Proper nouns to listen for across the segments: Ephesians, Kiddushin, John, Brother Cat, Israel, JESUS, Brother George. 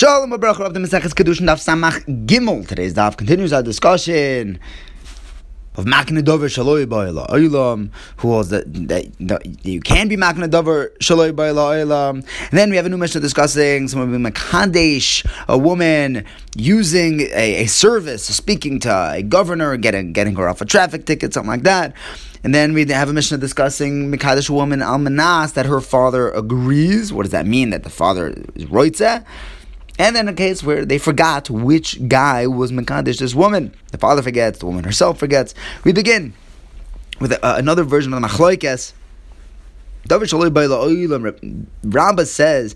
Shalom Abracha of the Maseches Kiddushin Daf Samach Gimel. Today's Daf continues our discussion of Makna Dover Shaloi Ba'ila Olam, who holds that you can be Makna Dover Shaloi Ba'ila Olam. And then we have a new Mishnah discussing someone being Makadesh, a woman using a service, speaking to a governor, getting her off a traffic ticket, something like that. And then we have a Mishnah discussing Makadesh woman Almanas, that her father agrees. What does that mean? That the father is Roitzeh? And then a case where they forgot which guy was Mekadesh this woman. The father forgets, the woman herself forgets. We begin with another version of the Machloikes. Rambba says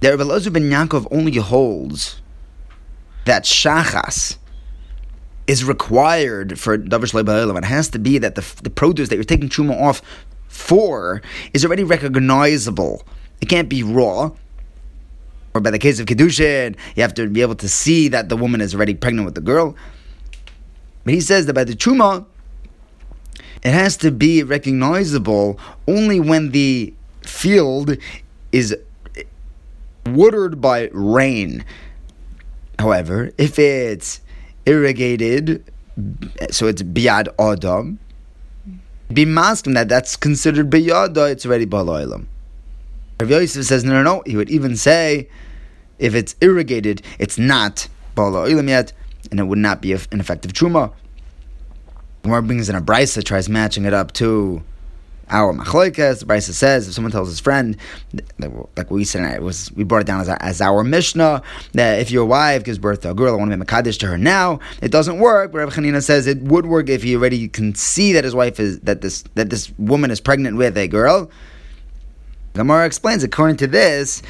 that Rebbe Elazar ben Yaakov only holds that Shachas is required for Dover Shaloi Ba'olam. It has to be that the produce that you're taking Truma off for is already recognizable. It can't be raw. Or by the case of Kiddushin, you have to be able to see that the woman is already pregnant with the girl. But he says that by the Truma, it has to be recognizable only when the field is watered by rain. However, if it's irrigated, so it's Biyad Adam, be masking that's considered Biyada, it's already Ba'al Olam. Rav Yosef says, no. He would even say, if it's irrigated, it's not Ba'al Olam yet, and it would not be an effective Truma. Gemara brings in a Brisa, tries matching it up to our Machloikas. The Brisa says, if someone tells his friend, like we said, we brought it down as our Mishnah, that if your wife gives birth to a girl, I want to be Mekadesh to her now, it doesn't work. But Rav Hanina says it would work if he already can see that his wife is, that this woman is pregnant with a girl. Gemara explains, according to this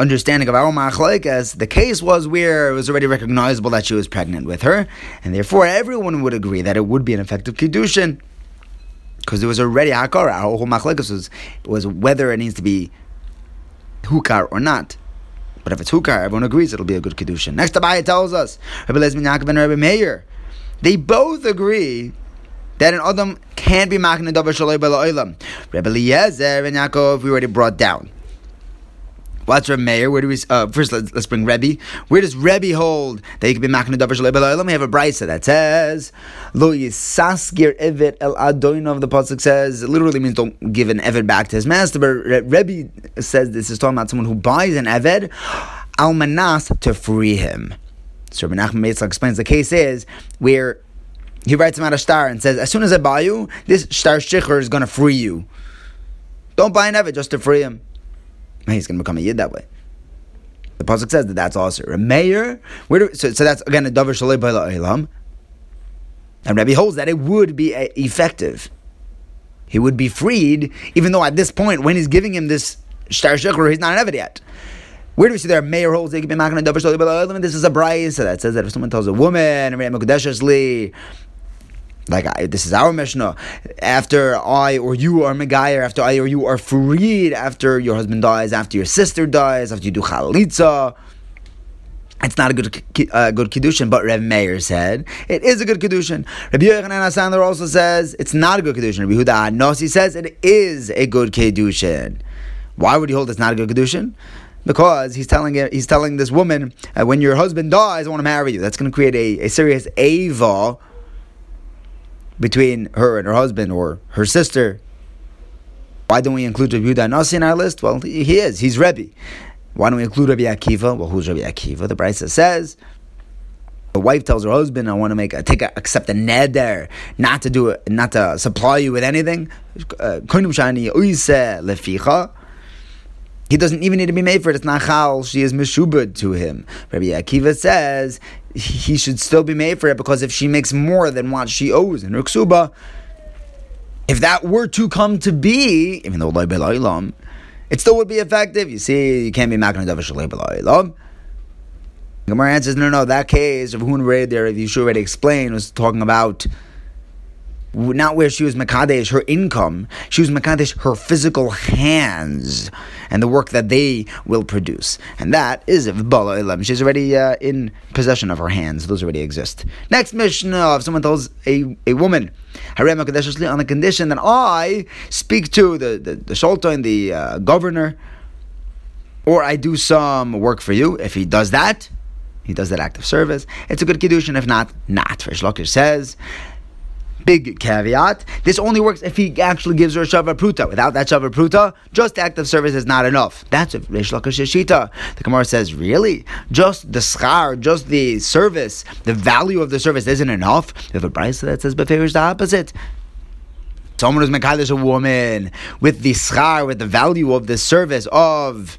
understanding of our Machloikas, the case was where it was already recognizable that she was pregnant with her, and therefore everyone would agree that it would be an effective Kiddushin, because there was already Hakara. Our whole Machloikas was whether it needs to be Hukar or not. But if it's Hukar, everyone agrees it'll be a good Kiddushin. Next, Abaye tells us, Rebbe Elazar ben Yaakov and Rebbe Meir, they both agree that an Adam can be Makna Dover Shaloi Ba'al Olam. Rebbe Eliezer ben Yaakov, we already brought down. What's Rebbe Meir? Where do we? First, let's bring Rebbe. Where does Rebbe hold that he can be Makna Dover Shaloi Ba'al Olam? We have a brisa that says, "Lo yisaskir eved el adoinav." The pasuk says it literally means don't give an eved back to his master. But Rebbe says this is talking about someone who buys an eved almanas to free him. So Rebbe Nachman Meitzlach explains the case is where he writes him out a star and says, as soon as I buy you, this star shichur is going to free you. Don't buy an eved just to free him. He's going to become a yid that way. The pasuk says that that's also a Meir. So that's, again, a Dover Shaloi Ba'al Olam. And Rebbe holds that it would be effective. He would be freed, even though at this point, when he's giving him this star shichur, he's not an eved yet. Where do we see there Meir holds they can be Makna Dover Shaloi Ba'al Olam? And this is a brayis that says that if someone tells a woman, this is our Mishnah, after I or you are Megayer, after I or you are freed, after your husband dies, after your sister dies, after you do Chalitza, it's not a good Kiddushin. But Rebbe Meir said it is a good Kiddushin. Rabbi Yochanan HaSandler also says it's not a good Kiddushin. Rabbi Yehuda HaNasi says it is a good Kiddushin. Why would he hold it's not a good Kiddushin? Because he's telling this woman, when your husband dies, I want to marry you. That's going to create a serious Ava between her and her husband or her sister. Why don't we include Rabbi Yehuda HaNasi in our list? Well, he is. He's Rebbe. Why don't we include Rabbi Akiva? Well, who's Rabbi Akiva? The Brisa says the wife tells her husband, I want to accept a neder, not to supply you with anything. He doesn't even need to be made for it. It's not chal. She is meshubed to him. Rabbi Akiva says he should still be made for it, because if she makes more than what she owes in her ksuba, if that were to come to be, even though Shaloi Ba'al Olam, it still would be effective. You see, you can't be Makna Dover Shaloi Ba'al Olam. Gemara answers, no. That case of Hun Reid there, if you should already explain, was talking about not where she was Mekadesh her income, she was Mekadesh her physical hands and the work that they will produce. And that is if Ba'al Olam, she's already in possession of her hands. Those already exist. Next Mishnah, if someone tells a woman, on the condition that I speak to the Sholto and the governor, Or I do some work for you. If he does that, act of service, it's a good Kiddushin. If not, not. Rish Lakish says, big caveat, this only works if he actually gives her a Shavah Pruta. Without that Shavah Pruta, just the act of service is not enough. That's what Rish Lakish Shita. The Gemara says, really? Just the schar, just the service, the value of the service isn't enough? We have a brisa that says, beferish the opposite. Someone who's mekadesh a woman with the schar, with the value of the service of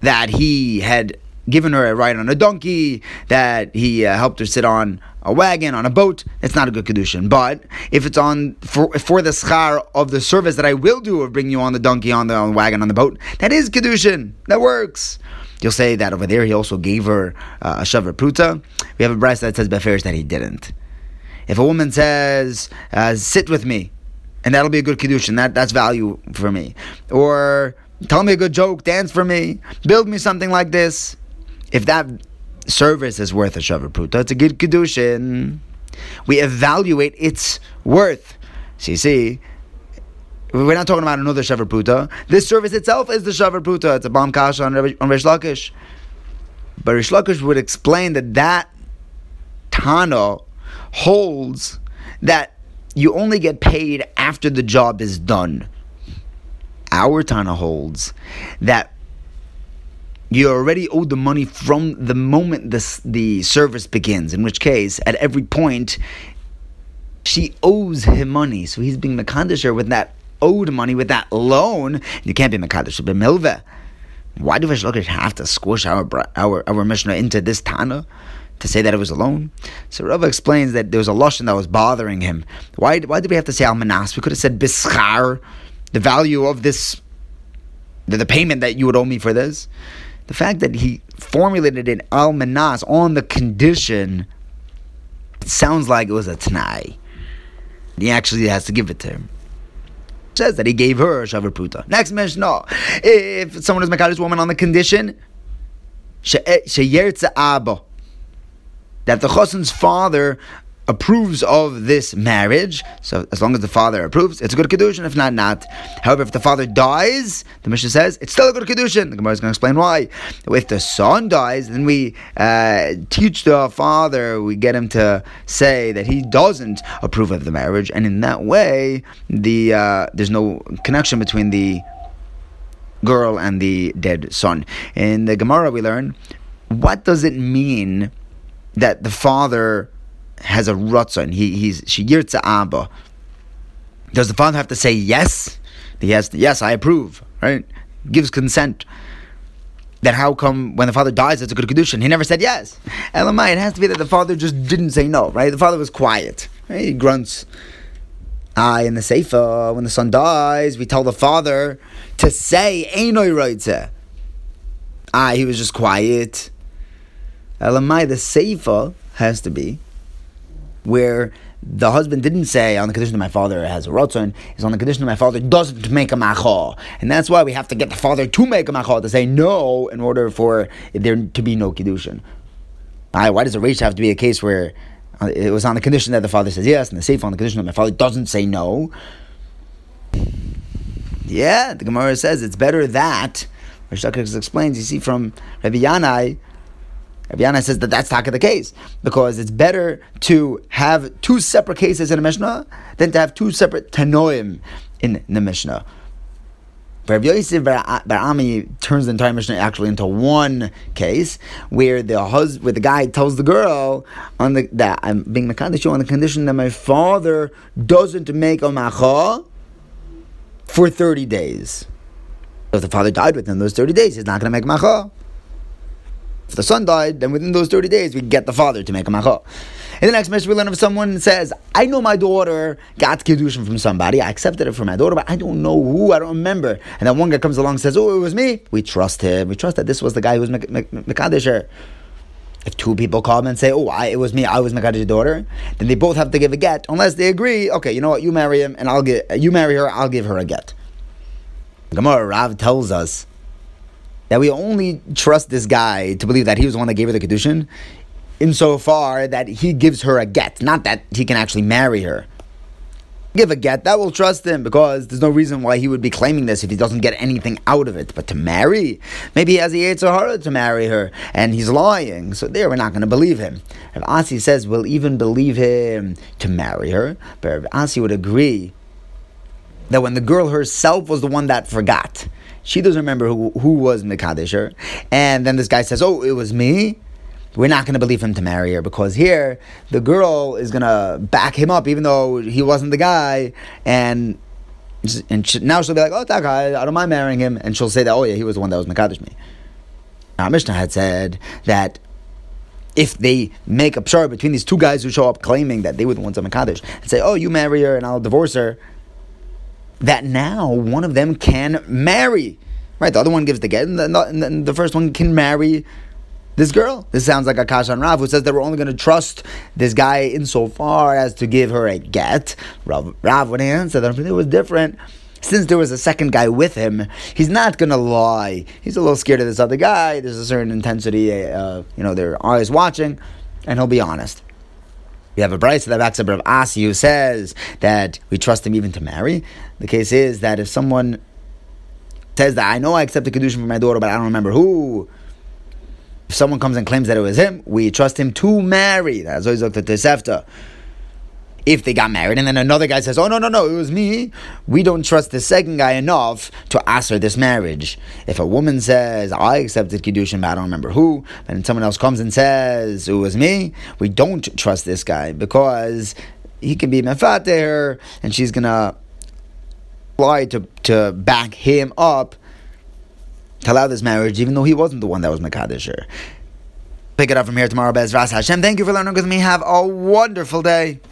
that he had given her a ride on a donkey, that he helped her sit on a wagon, on a boat, it's not a good Kiddushin. But if it's on for the schar of the service that I will do of bringing you on the donkey, on the wagon, on the boat, that is Kiddushin. That works. You'll say that over there he also gave her a shavah pruta. We have a brass that says beferish that he didn't. If a woman says, sit with me, and that'll be a good Kiddushin, that's value for me. Or tell me a good joke, dance for me, build me something like this. If that service is worth a shavah pruta, it's a good Kiddushin. We evaluate its worth. See, we're not talking about another shavah pruta. This service itself is the shavah pruta. It's a bam kasha on Rish Lakish. But Rish Lakish would explain that Tana holds that you only get paid after the job is done. Our Tana holds that you already owe the money from the moment the service begins, in which case, at every point, she owes him money. So he's being mekadesh with that owed money, with that loan. You can't be mekadesh be milveh. Why do Rish Lakish have to squish our Mishnah into this Tana to say that it was a loan? So Rava explains that there was a lashon that was bothering him. Why did we have to say almanas? We could have said bischar, the value of this, the payment that you would owe me for this. The fact that he formulated an almanas on the condition, it sounds like it was a t'nai. He actually has to give it to him. It says that he gave her a shavah pruta. Next Mishnah, if someone is mekadesh woman on the condition sheyertze aba, that the chosen's father approves of this marriage, so as long as the father approves, it's a good Kiddushin. If not, not. However, if the father dies, the Mishnah says, it's still a good Kiddushin. The Gemara is going to explain why. If the son dies, then we teach the father, we get him to say that he doesn't approve of the marriage, and in that way, there's no connection between the girl and the dead son. In the Gemara we learn, what does it mean that the father has a ratzon? He's sheyirtze abba. Does the father have to say yes? He has to, yes, I approve, right? Gives consent. Then how come when the father dies, it's a good Kiddushin? He never said yes. Elamai, it has to be that the father just didn't say no, right? The father was quiet. Right? He grunts. In the Seifa, when the son dies, we tell the father to say einoi rotzeh. He was just quiet. Elamai, the Seifa has to be where the husband didn't say, on the condition that my father has a ratzon, is on the condition that my father doesn't make a macha. And that's why we have to get the father to make a macha, to say no, in order for there to be no Kiddushin. Why does a reish have to be a case where it was on the condition that the father says yes, and the seif on the condition that my father doesn't say no? Yeah, the Gemara says it's better that, Rish Lakish explains, you see from Rabbi Yanai, Abiyana says that that's taka the case, because it's better to have two separate cases in a Mishnah than to have two separate Tanoim in the Mishnah. Rabbi Yosef Bar Ami turns the entire Mishnah actually into one case where the guy tells the girl that I'm being mekadesh on the condition that my father doesn't make a macha for 30 days. If the father died within those 30 days, he's not going to make macha. If the son died, then within those 30 days, we get the father to make a macha. In the next Mishnah, we learn if someone says, I know my daughter got Kiddushin from somebody, I accepted it from my daughter, but I don't know who, I don't remember. And then one guy comes along and says, it was me. We trust him. We trust that this was the guy who was Mekadesher. If two people come and say, it was me, I was Mekadesher's daughter, then they both have to give a get, unless they agree, okay, you know what, you marry him, and you marry her, I'll give her a get. Gemara Rav tells us that we only trust this guy to believe that he was the one that gave her the Kiddushin insofar that he gives her a get, not that he can actually marry her. give a get, that will trust him, because there's no reason why he would be claiming this if he doesn't get anything out of it. But to marry, maybe he has a yetzer hara to marry her, and he's lying, so there we're not going to believe him. Rav Asi says we'll even believe him to marry her, but Rav Asi would agree that when the girl herself was the one that forgot, she doesn't remember who was Mekadesh her, and then this guy says, oh, it was me, we're not going to believe him to marry her, because here the girl is going to back him up even though he wasn't the guy, and now she'll be like, oh, that guy, I don't mind marrying him, and she'll say that, oh yeah, he was the one that was Mekadesh me. Now Mishnah had said that if they make a pshar between these two guys who show up claiming that they were the ones of Mekadesh, and say, oh, you marry her and I'll divorce her, that now one of them can marry, right? The other one gives the get, and the first one can marry this girl. This sounds like a Kashan Rav, who says that we're only going to trust this guy insofar as to give her a get. Rav would answer that it was different. Since there was a second guy with him, he's not going to lie. He's a little scared of this other guy. There's a certain intensity, their eyes watching, and he'll be honest. We have a brayta that backs up Rav Asi, who says that we trust him even to marry. The case is that if someone says that, I know I accept the Kiddushin for my daughter, but I don't remember who, if someone comes and claims that it was him, we trust him to marry. That's always like the Tosefta. If they got married and then another guy says, oh, no, it was me, we don't trust the second guy enough to ask her this marriage. If a woman says, I accepted Kiddushin, but I don't remember who, and someone else comes and says, it was me, we don't trust this guy, because he can be mefateh her, and she's going to lie to back him up to allow this marriage, even though he wasn't the one that was Mekadesh her. Pick it up from here tomorrow, Be'ezras Hashem. Thank you for learning with me. Have a wonderful day.